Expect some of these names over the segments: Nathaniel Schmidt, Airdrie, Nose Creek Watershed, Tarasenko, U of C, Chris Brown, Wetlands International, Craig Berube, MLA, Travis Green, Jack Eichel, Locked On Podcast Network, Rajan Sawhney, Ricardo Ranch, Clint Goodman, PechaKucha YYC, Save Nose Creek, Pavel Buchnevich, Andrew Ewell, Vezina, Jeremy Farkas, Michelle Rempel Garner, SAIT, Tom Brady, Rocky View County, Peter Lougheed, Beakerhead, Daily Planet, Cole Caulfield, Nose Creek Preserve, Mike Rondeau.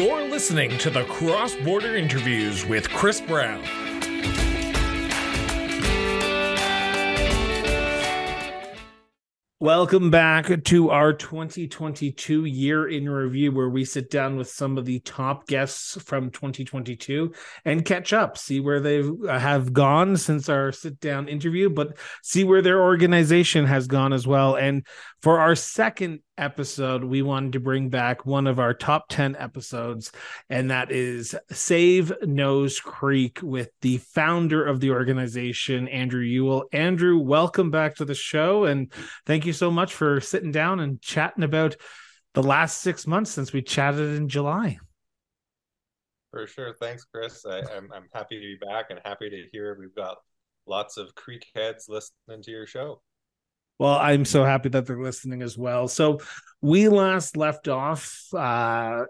You're listening to the Cross Border Interviews with Chris Brown. Welcome back to our 2022 year in review, where we sit down with some of the top guests from 2022 and catch up, see where they have gone since our sit down interview, but see where their organization has gone as well. And for our second episode, we wanted to bring back one of our top 10 episodes, and that is Save Nose Creek with the founder of the organization, Andrew Ewell. Andrew, welcome back to the show, and thank you so much for sitting down and chatting about the last 6 months since we chatted in July. For sure. Thanks, Chris. I'm happy to be back and happy to hear we've got lots of creek heads listening to your show. Well, I'm so happy that they're listening as well. So we last left off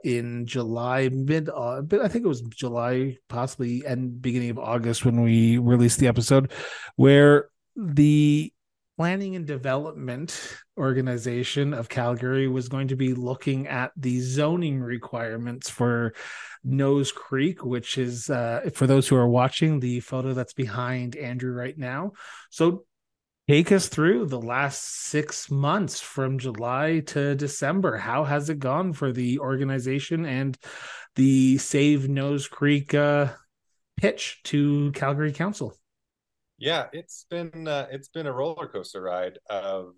in July, I think it was July, possibly, and beginning of August when we released the episode, where the Planning and Development Organization of Calgary was going to be looking at the zoning requirements for Nose Creek, which is, for those who are watching, the photo that's behind Andrew right now. So take us through the last 6 months from July to December. How has it gone for the organization and the Save Nose Creek pitch to Calgary Council? Yeah, it's been a roller coaster ride of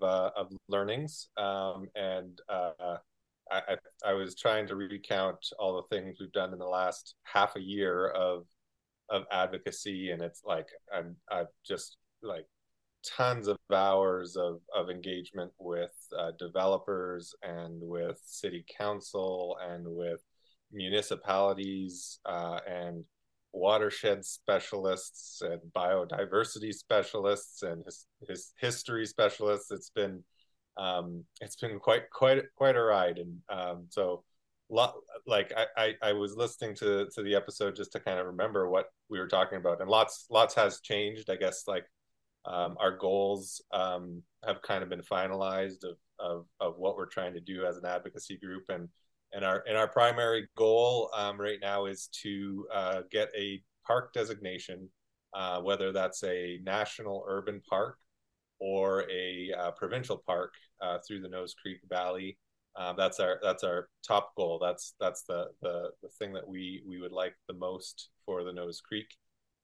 learnings, and I was trying to recount all the things we've done in the last half a year of advocacy, and it's like I'm just like tons of hours of engagement with developers and with city council and with municipalities and watershed specialists and biodiversity specialists and his history specialists. It's been quite a ride, and I was listening to the episode just to kind of remember what we were talking about, and lots has changed, I guess. Like our goals have kind of been finalized of what we're trying to do as an advocacy group, and our primary goal right now is to get a park designation, whether that's a national urban park or a provincial park through the Nose Creek Valley. That's our top goal. That's the thing that we would like the most for the Nose Creek.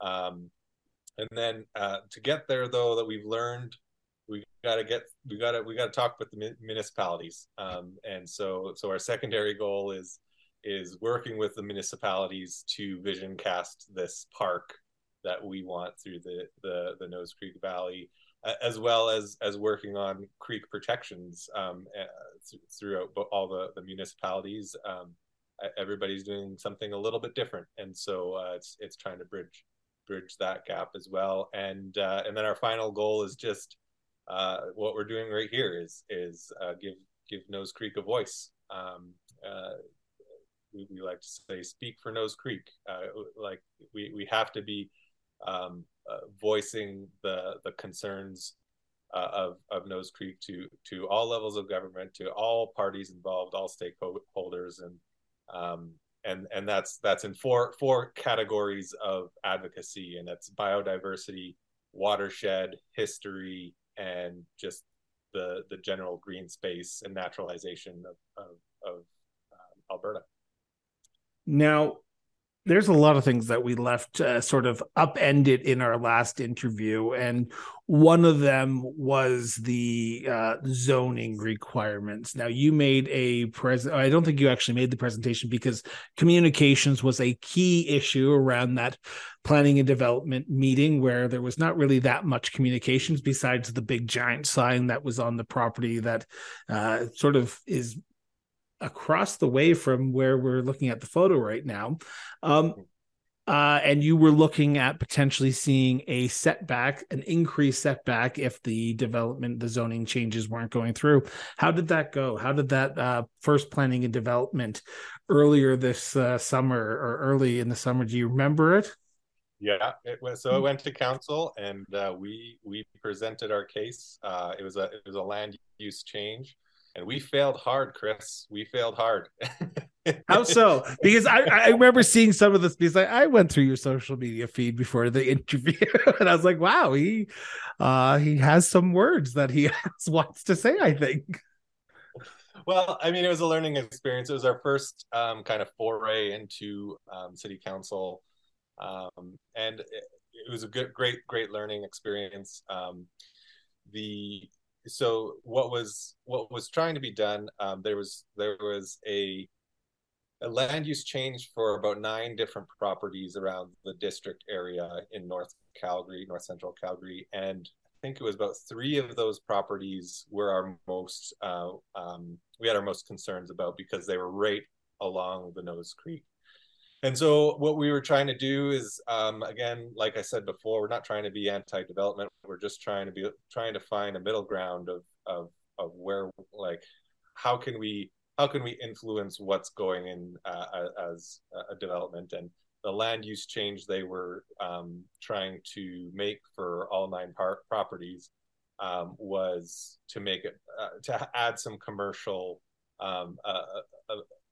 And then to get there, though, that we've learned, we gotta talk with the municipalities. And so our secondary goal is working with the municipalities to vision cast this park that we want through the Nose Creek Valley, as well as working on creek protections throughout all the municipalities. Everybody's doing something a little bit different, and so it's trying to bridge that gap as well, and then our final goal is just what we're doing right here is give Nose Creek a voice. We like to say, speak for Nose Creek. Like we have to be voicing the concerns of Nose Creek to all levels of government, to all parties involved, all stakeholders, And that's in four categories of advocacy, and that's biodiversity, watershed, history, and just the general green space and naturalization of Alberta. Now, there's a lot of things that we left sort of upended in our last interview, and one of them was the zoning requirements. Now, you made I don't think you actually made the presentation, because communications was a key issue around that planning and development meeting, where there was not really that much communications besides the big giant sign that was on the property that sort of is across the way from where we're looking at the photo right now. And you were looking at potentially seeing a setback, an increased setback, if the zoning changes weren't going through. How did that go? How did that first planning and development earlier this summer, or early in the summer? Do you remember it? Yeah, it went to council, and we presented our case. It was a land use change. And we failed hard, Chris. We failed hard. How so? Because I remember seeing some of this, because I went through your social media feed before the interview, and I was like, wow, he has some words that he wants to say, I think. Well, I mean, it was a learning experience. It was our first kind of foray into city council, and it was a good, great learning experience. So what was trying to be done, there was a land use change for about 9 different properties around the district area in north central Calgary, and I think it was about 3 of those properties were our most we had our most concerns about, because they were right along the Nose Creek. And so what we were trying to do is, again, like I said before, we're not trying to be anti-development. We're just trying to find a middle ground of where, like, how can we influence what's going in as a development. And the land use change they were trying to make for all 9 properties was to make it to add some commercial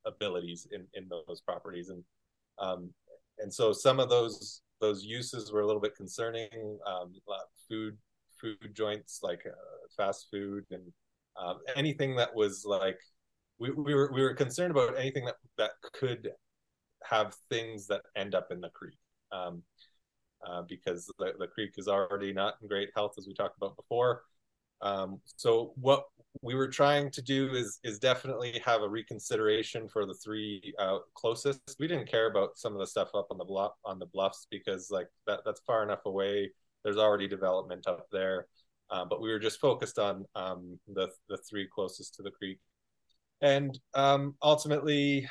abilities in those properties. And so some of those uses were a little bit concerning, food joints, like fast food, and anything that was like, we were concerned about anything that could have things that end up in the creek, because the creek is already not in great health, as we talked about before. So what we were trying to do is definitely have a reconsideration for the 3 closest. We didn't care about some of the stuff up on the bluffs, because like that's far enough away. There's already development up there, but we were just focused on the 3 closest to the creek, and ultimately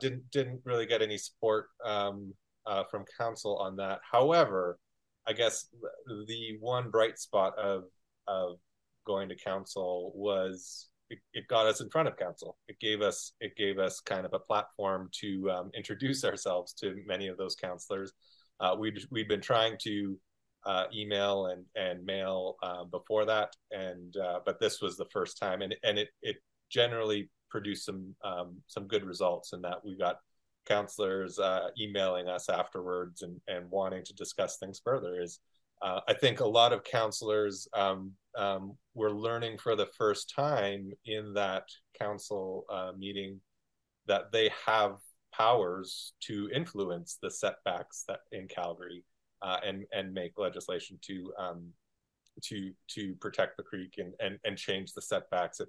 didn't really get any support from council on that. However, I guess the one bright spot of going to council was it got us in front of council. It gave us kind of a platform to introduce ourselves to many of those councillors. We'd been trying to email and mail before that, and but this was the first time, and it generally produced some good results, in that we got councillors emailing us afterwards and wanting to discuss things further. I think a lot of councillors were learning for the first time in that council meeting that they have powers to influence the setbacks that in Calgary and make legislation to protect the creek and change the setbacks if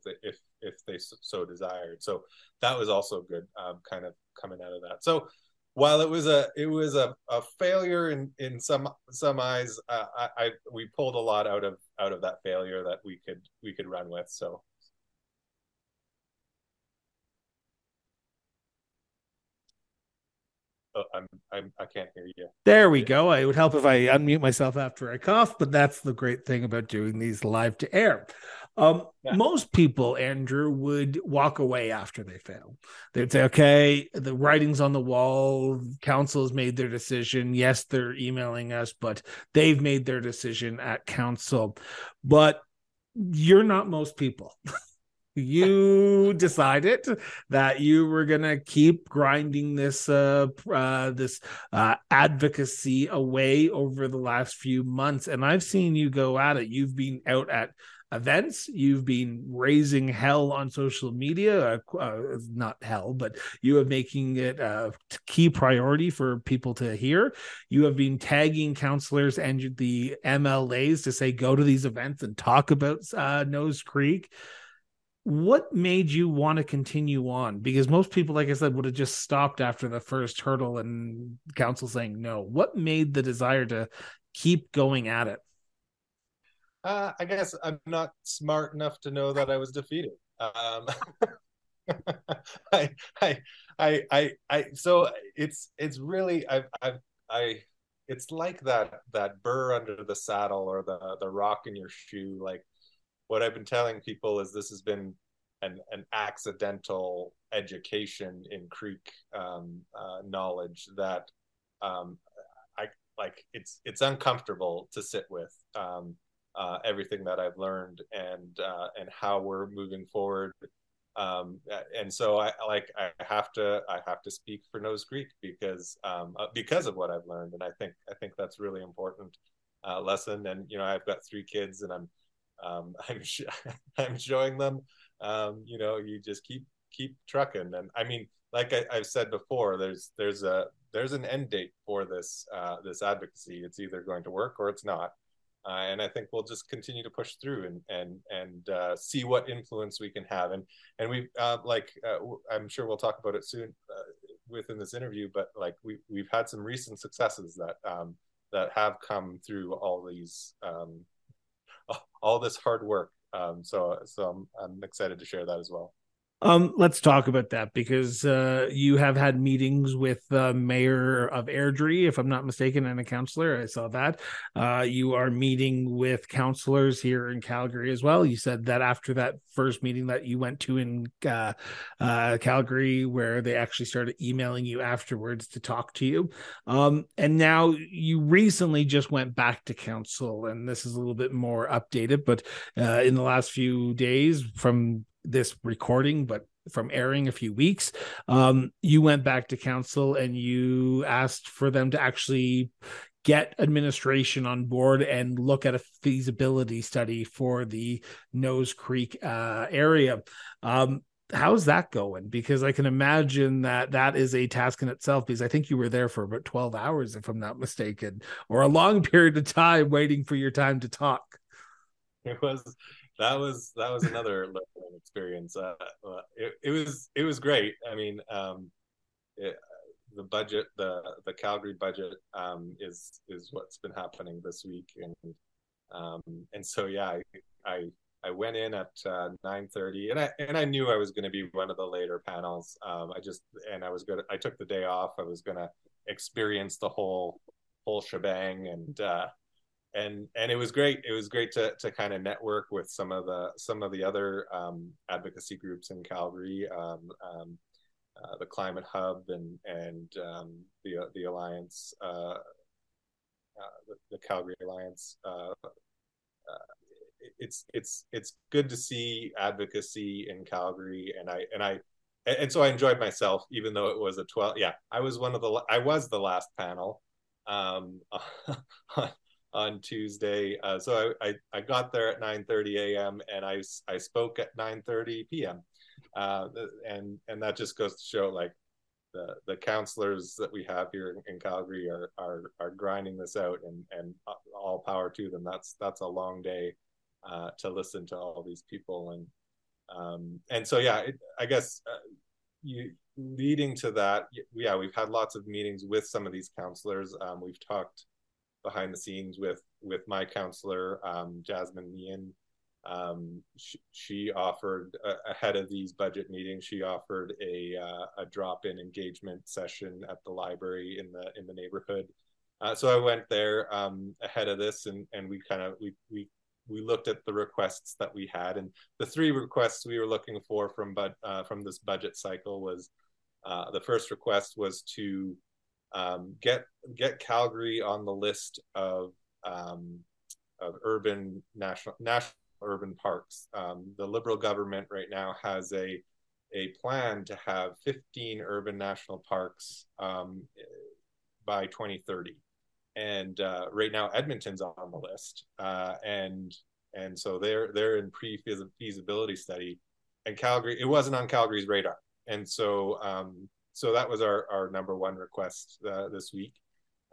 they so desired. So that was also good, kind of coming out of that. So while it was a failure in some eyes, we pulled a lot out of that failure that we could run with. So I can't hear you. There we go. It would help if I unmute myself after I cough, but that's the great thing about doing these live to air. Yeah. Most people, Andrew, would walk away after they fail. They'd say, okay, the writing's on the wall. Council's made their decision. Yes, they're emailing us, but they've made their decision at council. But you're not most people. You decided that you were going to keep grinding this this advocacy away over the last few months. And I've seen you go at it. You've been out at events. You've been raising hell on social media. Not hell, but you are making it a key priority for people to hear. You have been tagging councillors and the MLAs to say, go to these events and talk about Nose Creek. What made you want to continue on? Because most people, like I said, would have just stopped after the first hurdle and council saying no. What made the desire to keep going at it? I guess I'm not smart enough to know that I was defeated. So it's really, it's like that burr under the saddle, or the rock in your shoe. Like, what I've been telling people is this has been an accidental education in creek knowledge that it's uncomfortable to sit with everything that I've learned and how we're moving forward And so I have to speak for Nose Creek because of what I've learned, and I think that's really important lesson. And you know, I've got three kids, and I'm showing them, you know, you just keep trucking. And I mean, like I've said before, there's an end date for this advocacy. It's either going to work or it's not. And I think we'll just continue to push through and see what influence we can have. And we've I'm sure we'll talk about it soon within this interview. But like we've had some recent successes that have come through all this hard work. So I'm excited to share that as well. Let's talk about that, because you have had meetings with the mayor of Airdrie, if I'm not mistaken, and a councillor. I saw that. You are meeting with councillors here in Calgary as well. You said that after that first meeting that you went to in Calgary, where they actually started emailing you afterwards to talk to you. And now you recently just went back to council, and this is a little bit more updated, but in the last few days from this recording, but from airing a few weeks, you went back to council and you asked for them to actually get administration on board and look at a feasibility study for the Nose Creek area. How's that going? Because I can imagine that is a task in itself, because I think you were there for about 12 hours, if I'm not mistaken, or a long period of time waiting for your time to talk. That was another learning experience. It was great. I mean, the budget, the Calgary budget, is what's been happening this week, and so yeah, I went in at 9:30, and I knew I was going to be one of the later panels. I took the day off. I was going to experience the whole shebang, and it was great. It was great to kind of network with some of the other advocacy groups in Calgary, the Climate Hub and the Alliance, the Calgary Alliance. It's good to see advocacy in Calgary, and so I enjoyed myself, even though it was a 12. Yeah, I was the last panel. On Tuesday, so I got there at 9:30 a.m. and I spoke at 9:30 p.m. And that just goes to show, like, the counselors that we have here in Calgary are grinding this out, and all power to them. That's a long day to listen to all these people, and so yeah, leading to that, yeah, we've had lots of meetings with some of these counselors. We've talked behind the scenes with my counselor, Jasmine Mian. She offered, ahead of these budget meetings, she offered a drop-in engagement session at the library in the neighborhood. So I went there ahead of this, and we looked at the requests that we had, and the three requests we were looking for from this budget cycle was, the first request was to get Calgary on the list of urban national urban parks. The Liberal government right now has a plan to have 15 urban national parks by 2030, and right now Edmonton's on the list, and so they're in pre-feasibility study, and Calgary, it wasn't on Calgary's radar, and so. So that was our number one request this week,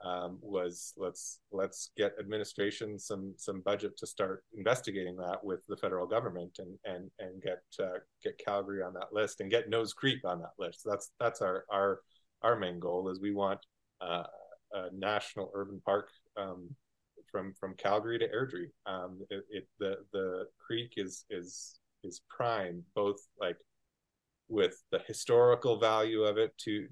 was let's get administration some budget to start investigating that with the federal government, and get Calgary on that list, and get Nose Creek on that list. That's our main goal, is we want a national urban park from Calgary to Airdrie. The creek is prime, both like, with the historical value of it to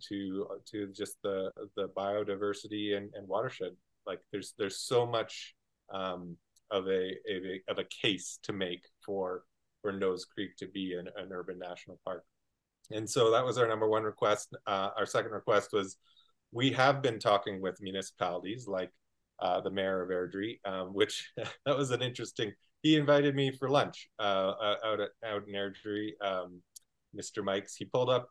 just the biodiversity and watershed. Like there's so much of a case to make for Nose Creek to be an urban national park. And so that was our number one request. Our second request was, we have been talking with municipalities, like the mayor of Airdrie, which that was an interesting, he invited me for lunch out in Airdrie, Mr. Mikes, he pulled up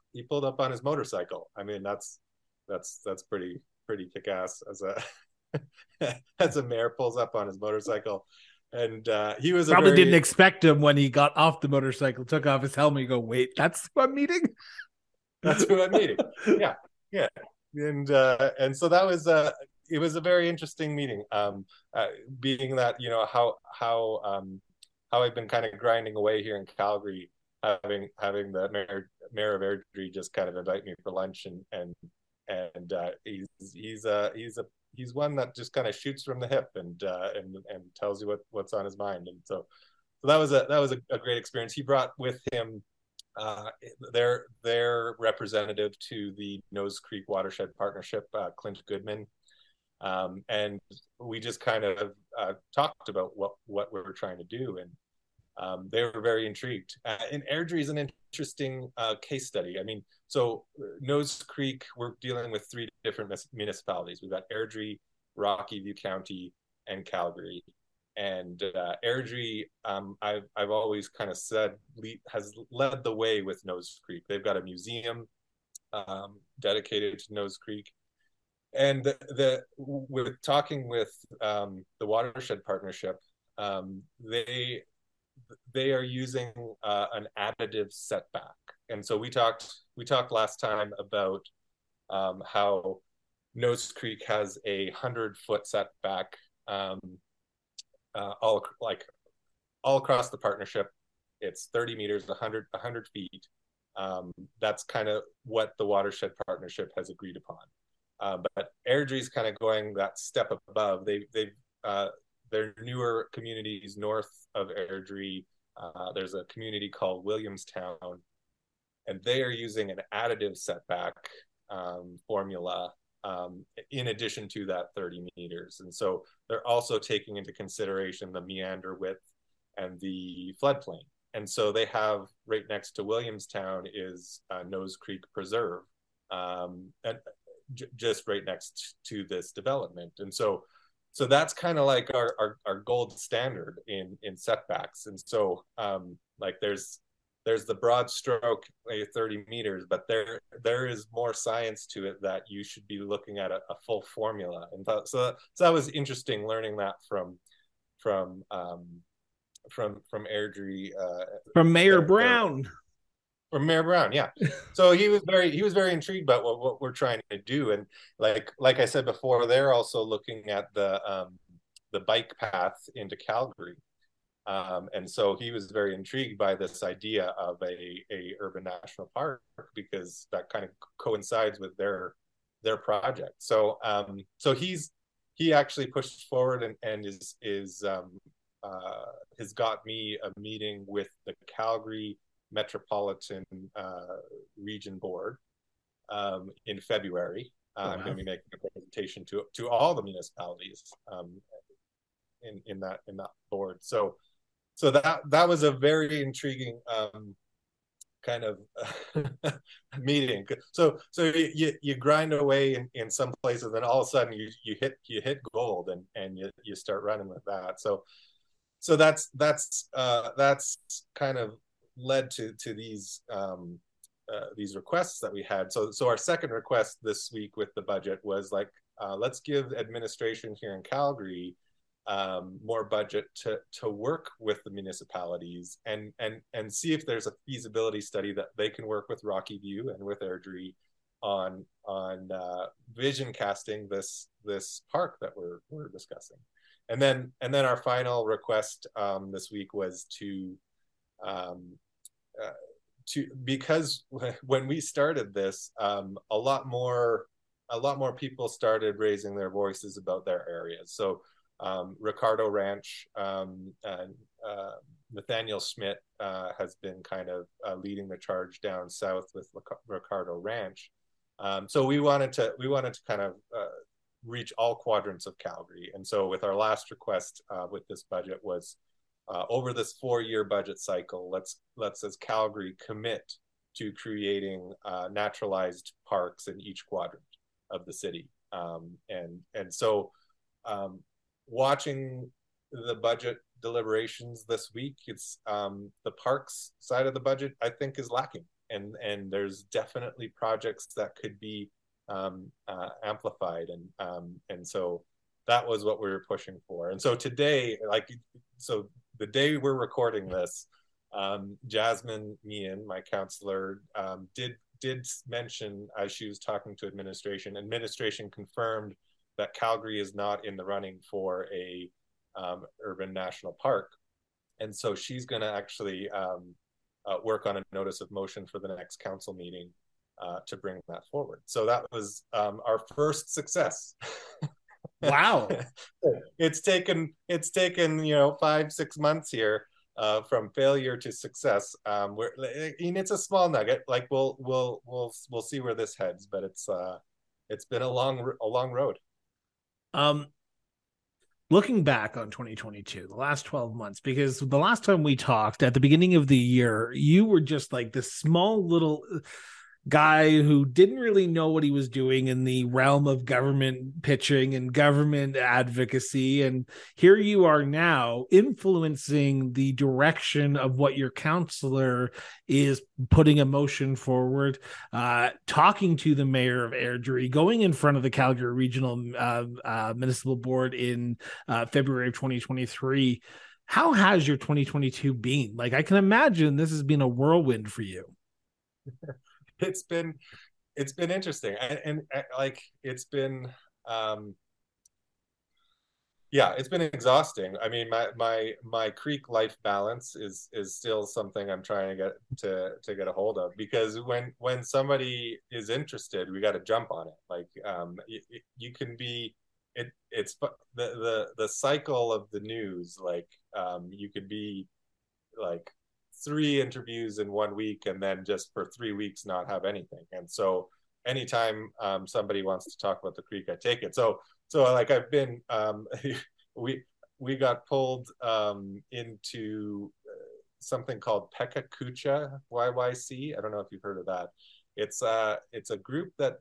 on his motorcycle. I mean, that's pretty kick-ass as a as a mayor pulls up on his motorcycle. And he was probably didn't expect him when he got off the motorcycle, took off his helmet, and go, wait, that's who I'm meeting. That's who I'm meeting. Yeah, yeah. And so that was it was a very interesting meeting. Being that, you know, how I've been kind of grinding away here in Calgary, having the mayor of Airdrie just kind of invite me for lunch, and he's one that just kind of shoots from the hip and tells you what's on his mind. And so that was a great experience. He brought with him their representative to the Nose Creek Watershed Partnership, Clint Goodman. And we just kind of talked about what we were trying to do, and they were very intrigued. And Airdrie is an interesting case study. I mean, so Nose Creek, we're dealing with three different municipalities. We've got Airdrie, Rocky View County, and Calgary. And Airdrie, I've always kind of said, has led the way with Nose Creek. They've got a museum dedicated to Nose Creek. And we're talking with the Watershed Partnership. They are using an additive setback, and so we talked last time about how Nose Creek has a 100-foot setback all across the partnership. It's 30 meters, 100 feet. That's kind of what the Watershed Partnership has agreed upon. But Airdrie's kind of going that step above. They're newer communities north of Airdrie. There's a community called Williamstown, and they are using an additive setback formula in addition to that 30 meters. And so they're also taking into consideration the meander width and the floodplain. And so they have, right next to Williamstown is Nose Creek Preserve, just right next to this development. And so that's kind of like our gold standard in setbacks. And so like there's the broad stroke, 30 meters, but there is more science to it that you should be looking at a full formula. And so that was interesting, learning that from Airdrie, from Mayor Brown. From Mayor Brown, yeah. So he was very intrigued about what we're trying to do, and like I said before, they're also looking at the bike path into Calgary, and so he was very intrigued by this idea of a urban national park, because that kind of coincides with their project. So so he actually pushed forward and has got me a meeting with the Calgary Metropolitan Region Board in February. Wow. I'm going to be making a presentation to all the municipalities in that board. So that was a very intriguing kind of meeting. So you grind away in some places, and all of a sudden you hit gold, and you start running with that. So that's kind of led to these requests that we had. So our second request this week with the budget was like, let's give administration here in Calgary more budget to work with the municipalities and see if there's a feasibility study that they can work with Rocky View and with Airdrie on vision casting this park that we're discussing. And then our final request this week was to because when we started this, a lot more people started raising their voices about their areas. So Ricardo Ranch, and Nathaniel Schmidt has been kind of leading the charge down south with Ricardo Ranch. So we wanted to kind of reach all quadrants of Calgary. And so with our last request with this budget was, over this 4-year budget cycle, let's as Calgary commit to creating naturalized parks in each quadrant of the city. So watching the budget deliberations this week, it's the parks side of the budget I think is lacking, and there's definitely projects that could be amplified, and so that was what we were pushing for. And so today, like, so the day we're recording this, Jasmine Mian, my counselor, did mention, as she was talking to administration confirmed that Calgary is not in the running for a urban national park. And so she's going to actually work on a notice of motion for the next council meeting to bring that forward. So that was our first success. Wow. It's taken, 5-6 months here from failure to success. And it's a small nugget. Like we'll see where this heads, but it's been a long road. Looking back on 2022, the last 12 months, because the last time we talked at the beginning of the year, you were just like this small little guy who didn't really know what he was doing in the realm of government pitching and government advocacy. And here you are now influencing the direction of what your counselor is putting a motion forward, talking to the mayor of Airdrie, going in front of the Calgary Regional Municipal Board in February of 2023. How has your 2022 been? Like, I can imagine this has been a whirlwind for you. It's been interesting, and like it's been, it's been exhausting. I mean, my creek life balance is still something I'm trying to get a hold of, because when somebody is interested, we got to jump on it. Like you can be, it's the cycle of the news. Like you could be like 3 interviews in 1 week, and then just for 3 weeks not have anything. And so anytime somebody wants to talk about the creek, I take it. So like I've been, we got pulled into something called PechaKucha YYC. I don't know if you've heard of that. It's a group that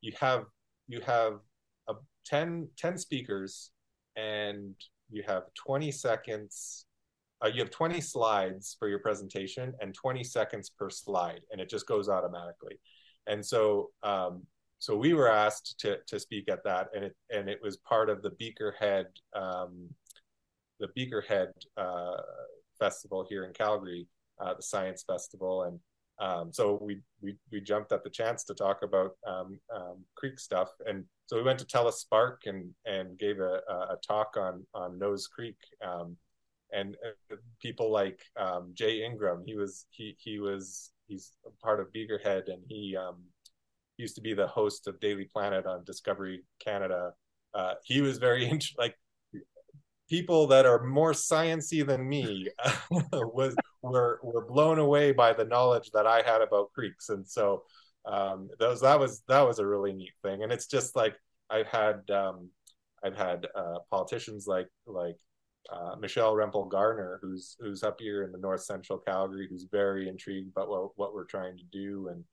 you have 10 speakers, and you have 20 seconds. You have 20 slides for your presentation and 20 seconds per slide, and it just goes automatically. And so so we were asked to speak at that, and it was part of the Beakerhead festival here in Calgary, the science festival. And so we jumped at the chance to talk about creek stuff. And so we went to Telespark and gave a talk on Nose Creek. And people like Jay Ingram, he's part of Beakerhead, and he used to be the host of Daily Planet on Discovery Canada. He was very like, people that are more sciencey than me were blown away by the knowledge that I had about creeks. And so that was a really neat thing. And it's just like I've had politicians like. Michelle Rempel Garner, who's up here in the north central Calgary, who's very intrigued about what we're trying to do, and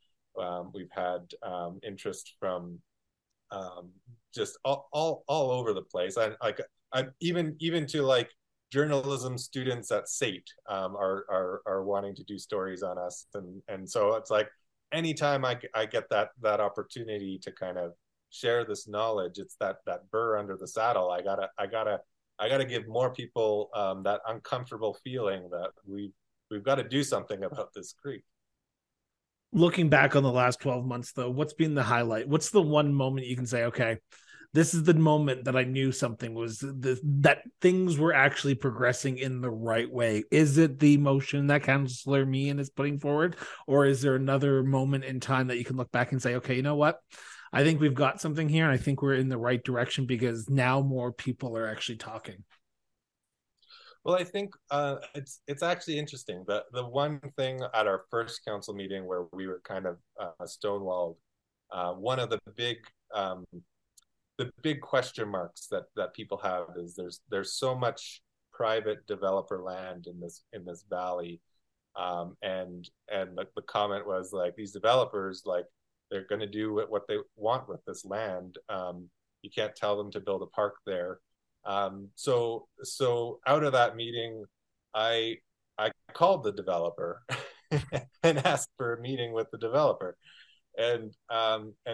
we've had interest from just all over the place. And like I'm even to like journalism students at SAIT are wanting to do stories on us, and so it's like anytime I get that opportunity to kind of share this knowledge, it's that burr under the saddle. I gotta give more people that uncomfortable feeling that we've got to do something about this creek. Looking back on the last 12 months, though, what's been the highlight? What's the one moment you can say, okay, this is the moment that I knew something was that things were actually progressing in the right way? Is it the motion that Councillor Meehan is putting forward, or is there another moment in time that you can look back and say, okay, you know what? I think we've got something here, and I think we're in the right direction because now more people are actually talking. Well, I think it's actually interesting. The one thing at our first council meeting where we were kind of stonewalled, one of the big question marks that people have is there's so much private developer land in this valley, and the comment was like, these developers, like, they're going to do what they want with this land. You can't tell them to build a park there. So out of that meeting, I called the developer and asked for a meeting with the developer. And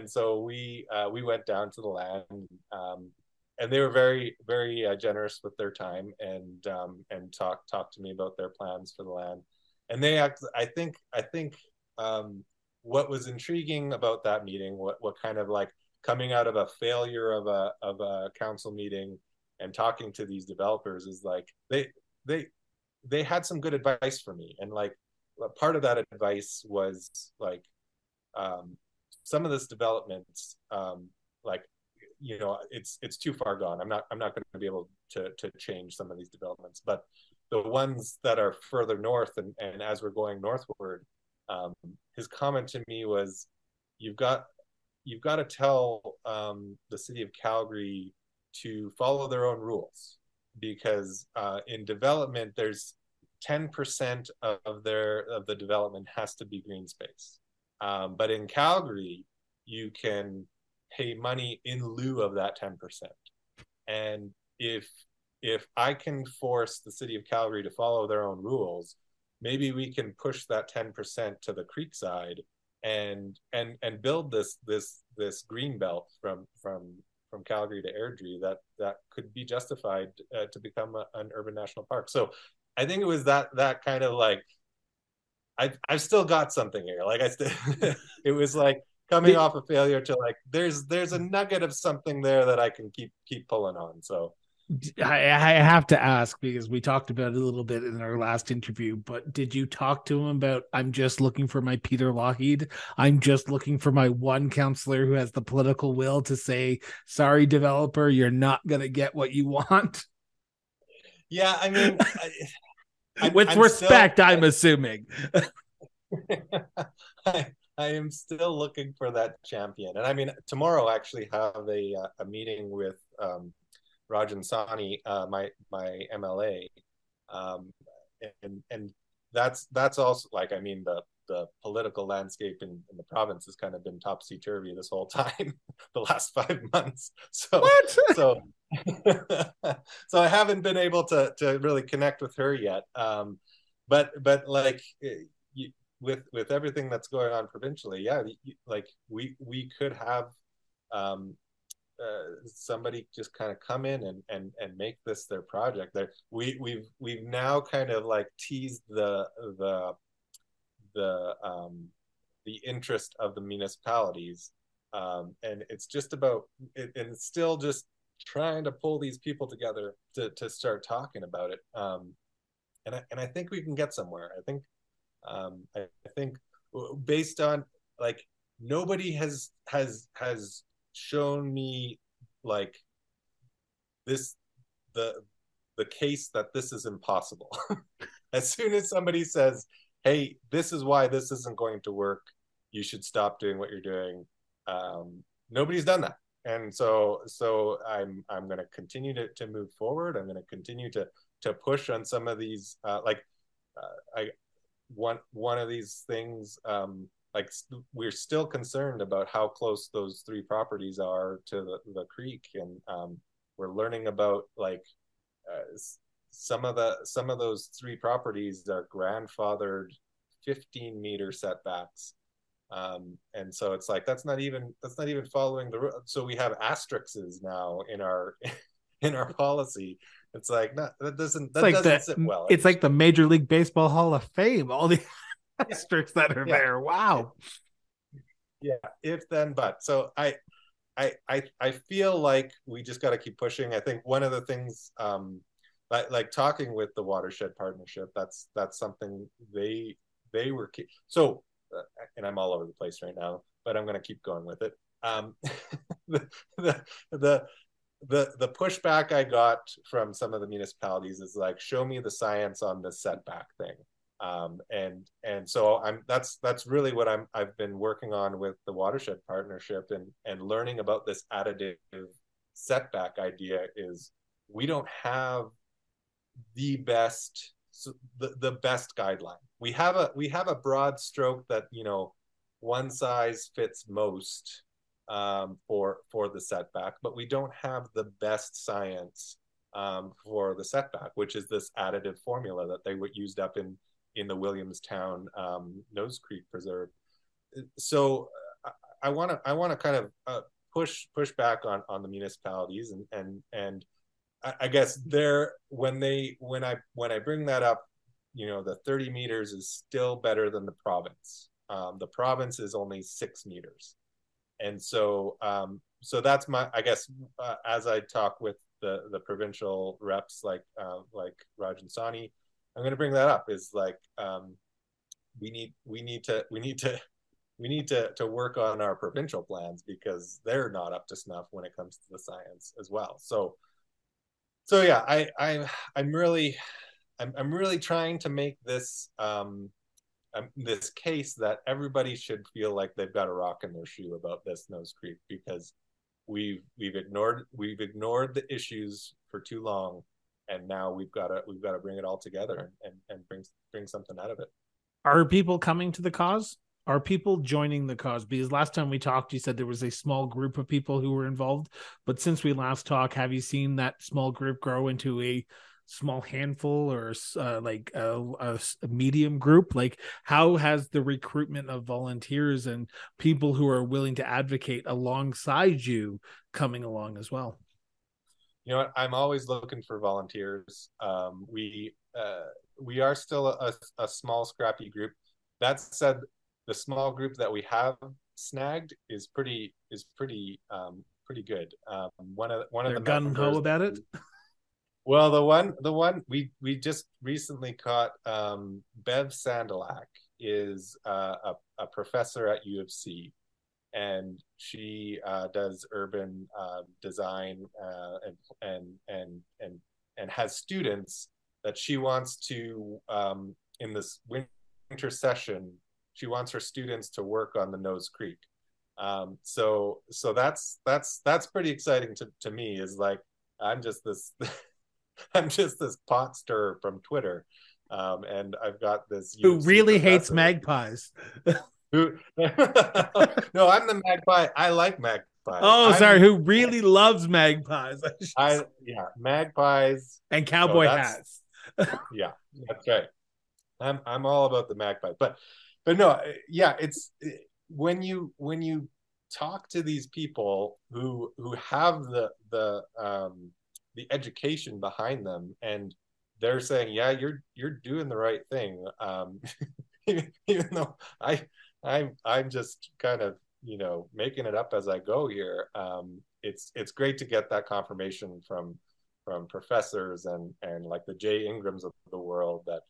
so we went down to the land, and they were very, very generous with their time, and talked to me about their plans for the land. And they I think what was intriguing about that meeting, what kind of like coming out of a failure of a council meeting and talking to these developers, is like they had some good advice for me. And like part of that advice was like, some of this development, like, you know, it's too far gone. I'm not going to be able to change some of these developments, but the ones that are further north and as we're going northward, his comment to me was, you've got to tell the city of Calgary to follow their own rules, because in development, there's 10% of the development has to be green space. But in Calgary, you can pay money in lieu of that 10%. And if I can force the city of Calgary to follow their own rules, maybe we can push that 10% to the creek side and build this green belt from Calgary to Airdrie that could be justified to become an urban national park. So I think it was that kind of like, I've still got something here. Like it was like coming off a failure to like there's a nugget of something there that I can keep pulling on. So I have to ask, because we talked about it a little bit in our last interview, but did you talk to him about, I'm just looking for my Peter Lougheed, I'm just looking for my one counselor who has the political will to say, sorry, developer, you're not going to get what you want? Yeah, I mean... With respect, I'm assuming. I am still looking for that champion. And I mean, tomorrow I actually have a meeting with Rajan Sawhney, my MLA. And that's also like, I mean, the political landscape in the province has kind of been topsy-turvy this whole time, the last 5 months. So, what? So I haven't been able to really connect with her yet. But like with everything that's going on provincially, yeah, like we could have somebody just kind of come in and make this their project. There, we've now kind of like teased the interest of the municipalities, and it's just about and still just trying to pull these people together to start talking about it, and I think we can get somewhere. I think I think based on like nobody has shown me like this the case that this is impossible. As soon as somebody says, hey, this is why this isn't going to work, you should stop doing what you're doing, nobody's done that. And so I'm going to continue to move forward. I'm going to continue to push on some of these, one of these things, like we're still concerned about how close those three properties are to the creek. And we're learning about like, some of those three properties are grandfathered 15-meter setbacks, and so it's like that's not even following the. So we have asterisks now in our policy. It's like no, that doesn't sit well. It's like the Major League Baseball Hall of Fame. All the asterisks that are there. Wow. Yeah. If then but so I feel like we just got to keep pushing. I think one of the things. Like talking with the Watershed Partnership, that's something they were. So, and I'm all over the place right now, but I'm going to keep going with it. The pushback I got from some of the municipalities is like, show me the science on the setback thing. And so that's really what I've been working on with the Watershed Partnership and learning about this additive setback idea is we don't have the best guideline. We have a broad stroke that, you know, one size fits most for the setback, but we don't have the best science for the setback, which is this additive formula that they used up in in the Williamstown Nose Creek Preserve. So I want to kind of push back on the municipalities, and I guess when I bring that up, you know, the 30 meters is still better than the province. The province is only 6 meters, and so so that's my, I guess, as I talk with the provincial reps like Rajan Sawhney, I'm going to bring that up, is like we need to work on our provincial plans, because they're not up to snuff when it comes to the science as well. So yeah, I'm really trying to make this this case that everybody should feel like they've got a rock in their shoe about this Nose Creek, because we've ignored the issues for too long, and now we've got to bring it all together and bring something out of it. Are people coming to the cause? Are people joining the cause? Because last time we talked, you said there was a small group of people who were involved, but since we last talked, have you seen that small group grow into a small handful, or like a medium group? Like, how has the recruitment of volunteers and people who are willing to advocate alongside you coming along as well? You know what, I'm always looking for volunteers. We are still a small, scrappy group. That said, the small group that we have snagged is pretty good. One of the gun ho about it. Well, the one we just recently caught, Bev Sandalak is a professor at U of C, and she does urban design and has students that she wants to, in this winter session, she wants her students to work on the Nose Creek. So that's pretty exciting to me. Is like, I'm just this pot stirrer from Twitter, and I've got this who really hates magpies. Who? No, I'm the magpie. I like magpies. Oh, sorry. Who really loves magpies? Yeah, magpies and cowboy hats. Yeah, that's right. I'm all about the magpie, but no, yeah. It's when you talk to these people who have the education behind them, and they're saying, yeah, you're doing the right thing. Even though I'm just kind of, you know, making it up as I go here. It's great to get that confirmation from professors and like the Jay Ingrams of the world that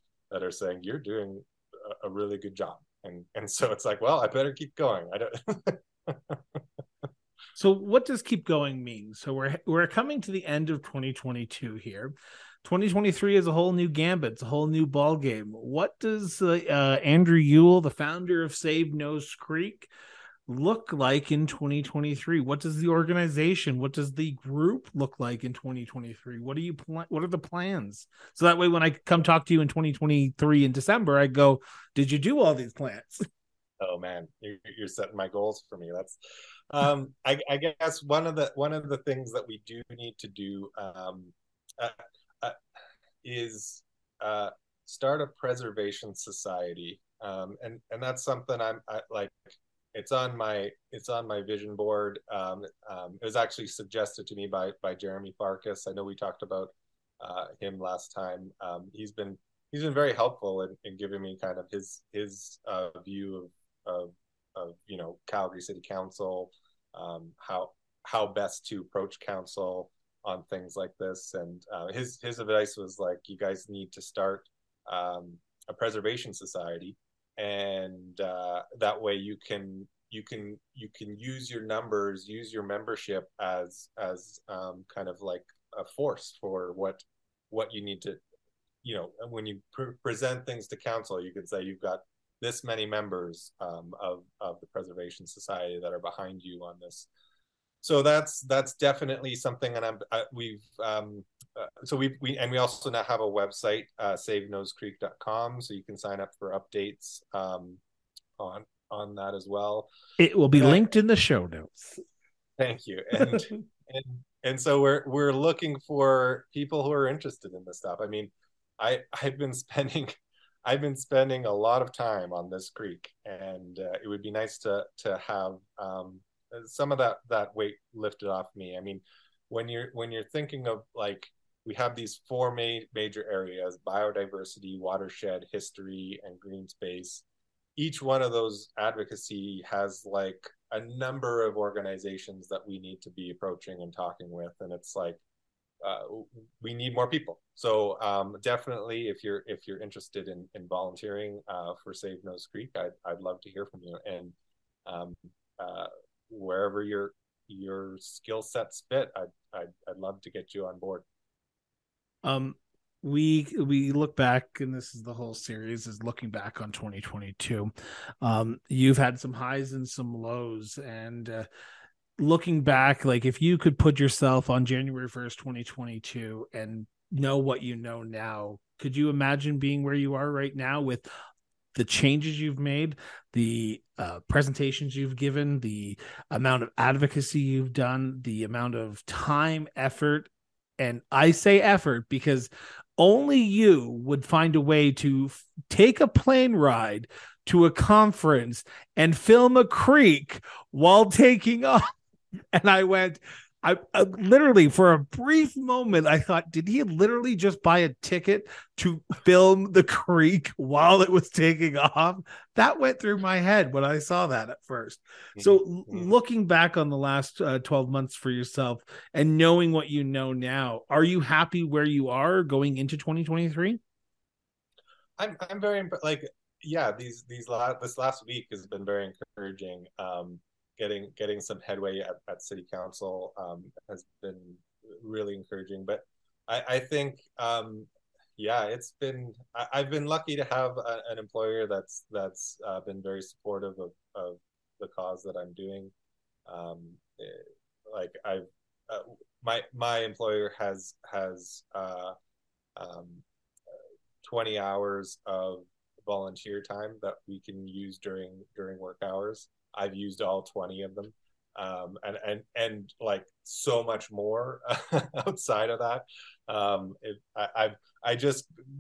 are saying you're doing a really good job. And so it's like, well, I better keep going. I don't. So what does keep going mean? So we're coming to the end of 2022 here. 2023 is a whole new gambit. It's a whole new ball game. What does Andrew Ewell, the founder of Save Nose Creek, look like in 2023? What does the organization, what does the group look like in 2023? What are the plans? So that way, when I come talk to you in 2023 in December, I go, did you do all these plans? Oh man, you're setting my goals for me. That's, I guess one of the things that we do need to do is start a preservation society, and that's something I like. It's on my vision board. It was actually suggested to me by Jeremy Farkas. I know we talked about him last time. He's been very helpful in giving me kind of his view of you know, Calgary City Council, how best to approach council on things like this, and his advice was like, you guys need to start a preservation society, and that way you can use your numbers, use your membership as kind of like a force for what you need to, you know, when you present things to council, you can say you've got this many members of the Preservation Society that are behind you on this. So that's definitely something, and we also now have a website, savenosecreek.com, so you can sign up for updates on that as well. It will be linked in the show notes. Thank you. And so we're looking for people who are interested in this stuff. I mean, I've been spending I've been spending a lot of time on this creek, and it would be nice to have some of that weight lifted off me. I mean, when you're thinking of, like, we have these four major areas: biodiversity, watershed, history, and green space. Each one of those advocacy has like a number of organizations that we need to be approaching and talking with, and it's like we need more people. So definitely, if you're interested in volunteering for Save Nose Creek, I'd love to hear from you. And wherever your skill sets fit, I'd love to get you on board. We look back, and this is the whole series, is looking back on 2022. You've had some highs and some lows, and looking back, like, if you could put yourself on January 1st, 2022 and know what you know now, could you imagine being where you are right now with the changes you've made, the presentations you've given, the amount of advocacy you've done, the amount of time, effort, and I say effort because only you would find a way to take a plane ride to a conference and film a creek while taking off. And I went, I literally, for a brief moment, I thought, did he literally just buy a ticket to film the creek while it was taking off? That went through my head when I saw that at first. So looking back on the last 12 months for yourself and knowing what you know now, are you happy where you are going into 2023? I'm very, this last week has been very encouraging. Getting some headway at City Council has been really encouraging. But I think, it's been. I've been lucky to have an employer that's been very supportive of the cause that I'm doing. My employer has 20 hours of volunteer time that we can use during work hours. I've used all 20 of them, and like so much more outside of that.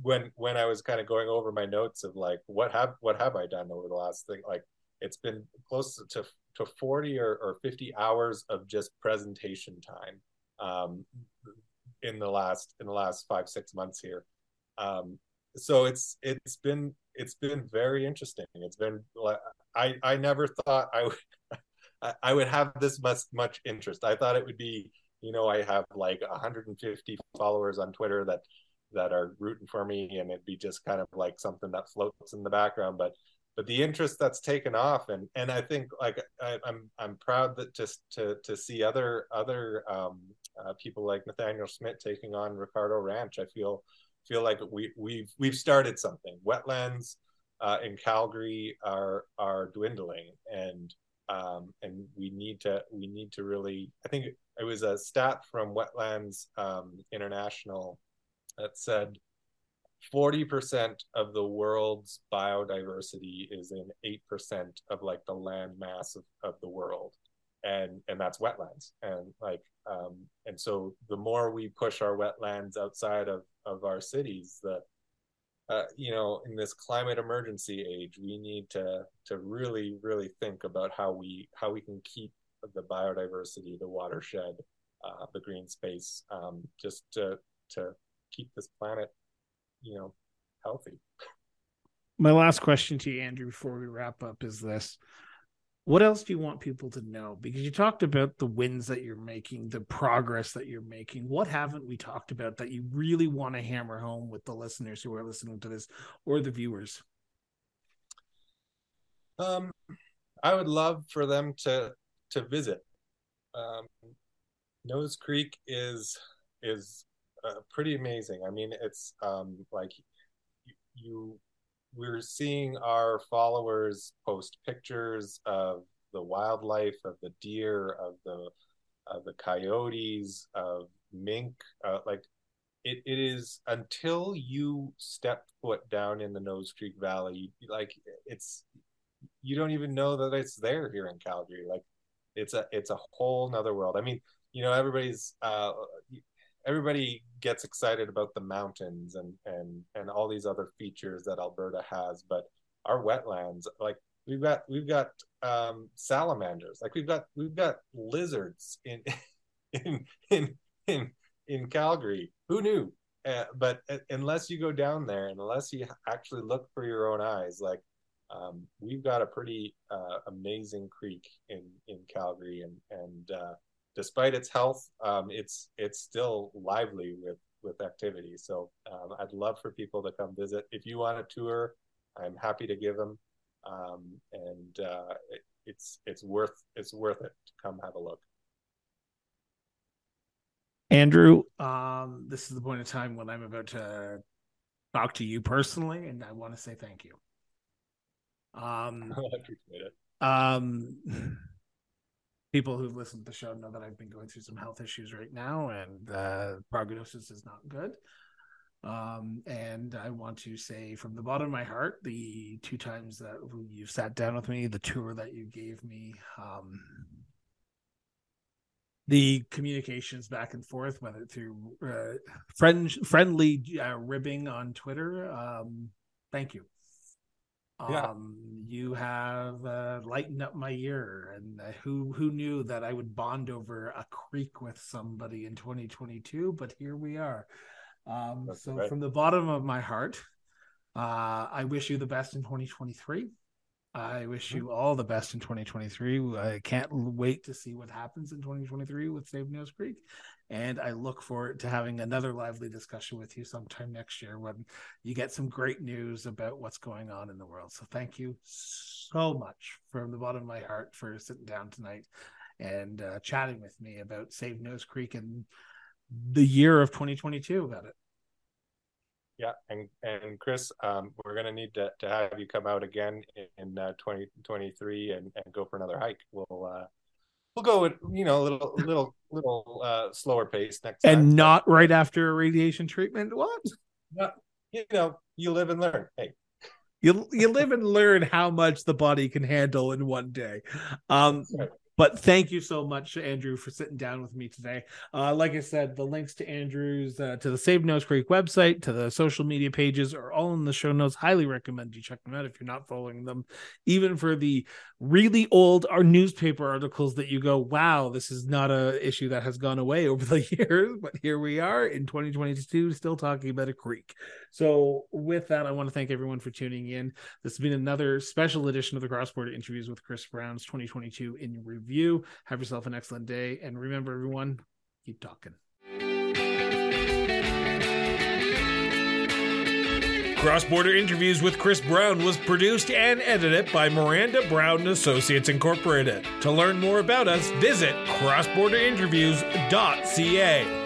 When I was kind of going over my notes of like what have I done over the last thing, like it's been close to 40 or 50 hours of just presentation time in the last 5-6 months here. So it's been very interesting. It's been I never thought I would have this much interest. I thought it would be, I have like 150 followers on Twitter that are rooting for me, and it'd be just kind of like something that floats in the background. But the interest that's taken off, and I think like I'm proud that just to see other people like Nathaniel Schmidt taking on Ricardo Ranch. I feel like we've started something. Wetlands in Calgary are dwindling, and we need to really. I think it was a stat from Wetlands International that said 40% of the world's biodiversity is in 8% of like the land mass of the world, and that's wetlands. And like and so the more we push our wetlands outside of our cities, that in this climate emergency age, we need to really, really think about how we can keep the biodiversity, the watershed, the green space, just to keep this planet, healthy. My last question to you, Andrew, before we wrap up is this. What else do you want people to know? Because you talked about the wins that you're making, the progress that you're making. What haven't we talked about that you really want to hammer home with the listeners who are listening to this or the viewers? I would love for them to visit. Nose Creek is pretty amazing. I mean, it's we're seeing our followers post pictures of the wildlife, of the deer, of the coyotes, of mink. It is, until you step foot down in the Nose Creek Valley, like you don't even know that it's there here in Calgary. Like it's a whole nother world. I mean, everybody's everybody gets excited about the mountains and all these other features that Alberta has, but our wetlands, like we've got salamanders, like we've got lizards in Calgary. Who knew? But unless you go down there, and unless you actually look for your own eyes, like we've got a pretty amazing creek in Calgary, and despite its health, it's still lively with activity. So I'd love for people to come visit. If you want a tour, I'm happy to give them, and it's worth it to come have a look. Andrew, this is the point of time when I'm about to talk to you personally, and I want to say thank you. I appreciate it. People who've listened to the show know that I've been going through some health issues right now, and prognosis is not good. And I want to say from the bottom of my heart, the two times that you've sat down with me, the tour that you gave me, the communications back and forth, whether through friendly ribbing on Twitter. Thank you. Yeah. You have lightened up my year, and who knew that I would bond over a creek with somebody in 2022? But here we are. So right. From the bottom of my heart, I wish you the best in 2023. I wish you all the best in 2023. I can't wait to see what happens in 2023 with Save Nose Creek. And I look forward to having another lively discussion with you sometime next year when you get some great news about what's going on in the world. So thank you so much from the bottom of my heart for sitting down tonight and chatting with me about Save Nose Creek and the year of 2022 about it. Yeah, and Chris, we're going to need to have you come out again in 2023 and go for another hike. We'll go at a little slower pace next time. And not right after a radiation treatment. What? No, you live and learn. Hey, you live and learn how much the body can handle in one day. Right. But thank you so much, Andrew, for sitting down with me today. Like I said, the links to Andrew's, to the Save Nose Creek website, to the social media pages are all in the show notes. Highly recommend you check them out if you're not following them. Even for the really old newspaper articles that you go, wow, this is not an issue that has gone away over the years, but here we are in 2022 still talking about a creek. So with that, I want to thank everyone for tuning in. This has been another special edition of the Cross Border Interviews with Chris Brown's 2022 in review. Have yourself an excellent day, and remember, everyone, keep talking. Cross-Border Interviews with Chris Brown was produced and edited by Miranda Brown & Associates Incorporated. To learn more about us, visit crossborderinterviews.ca.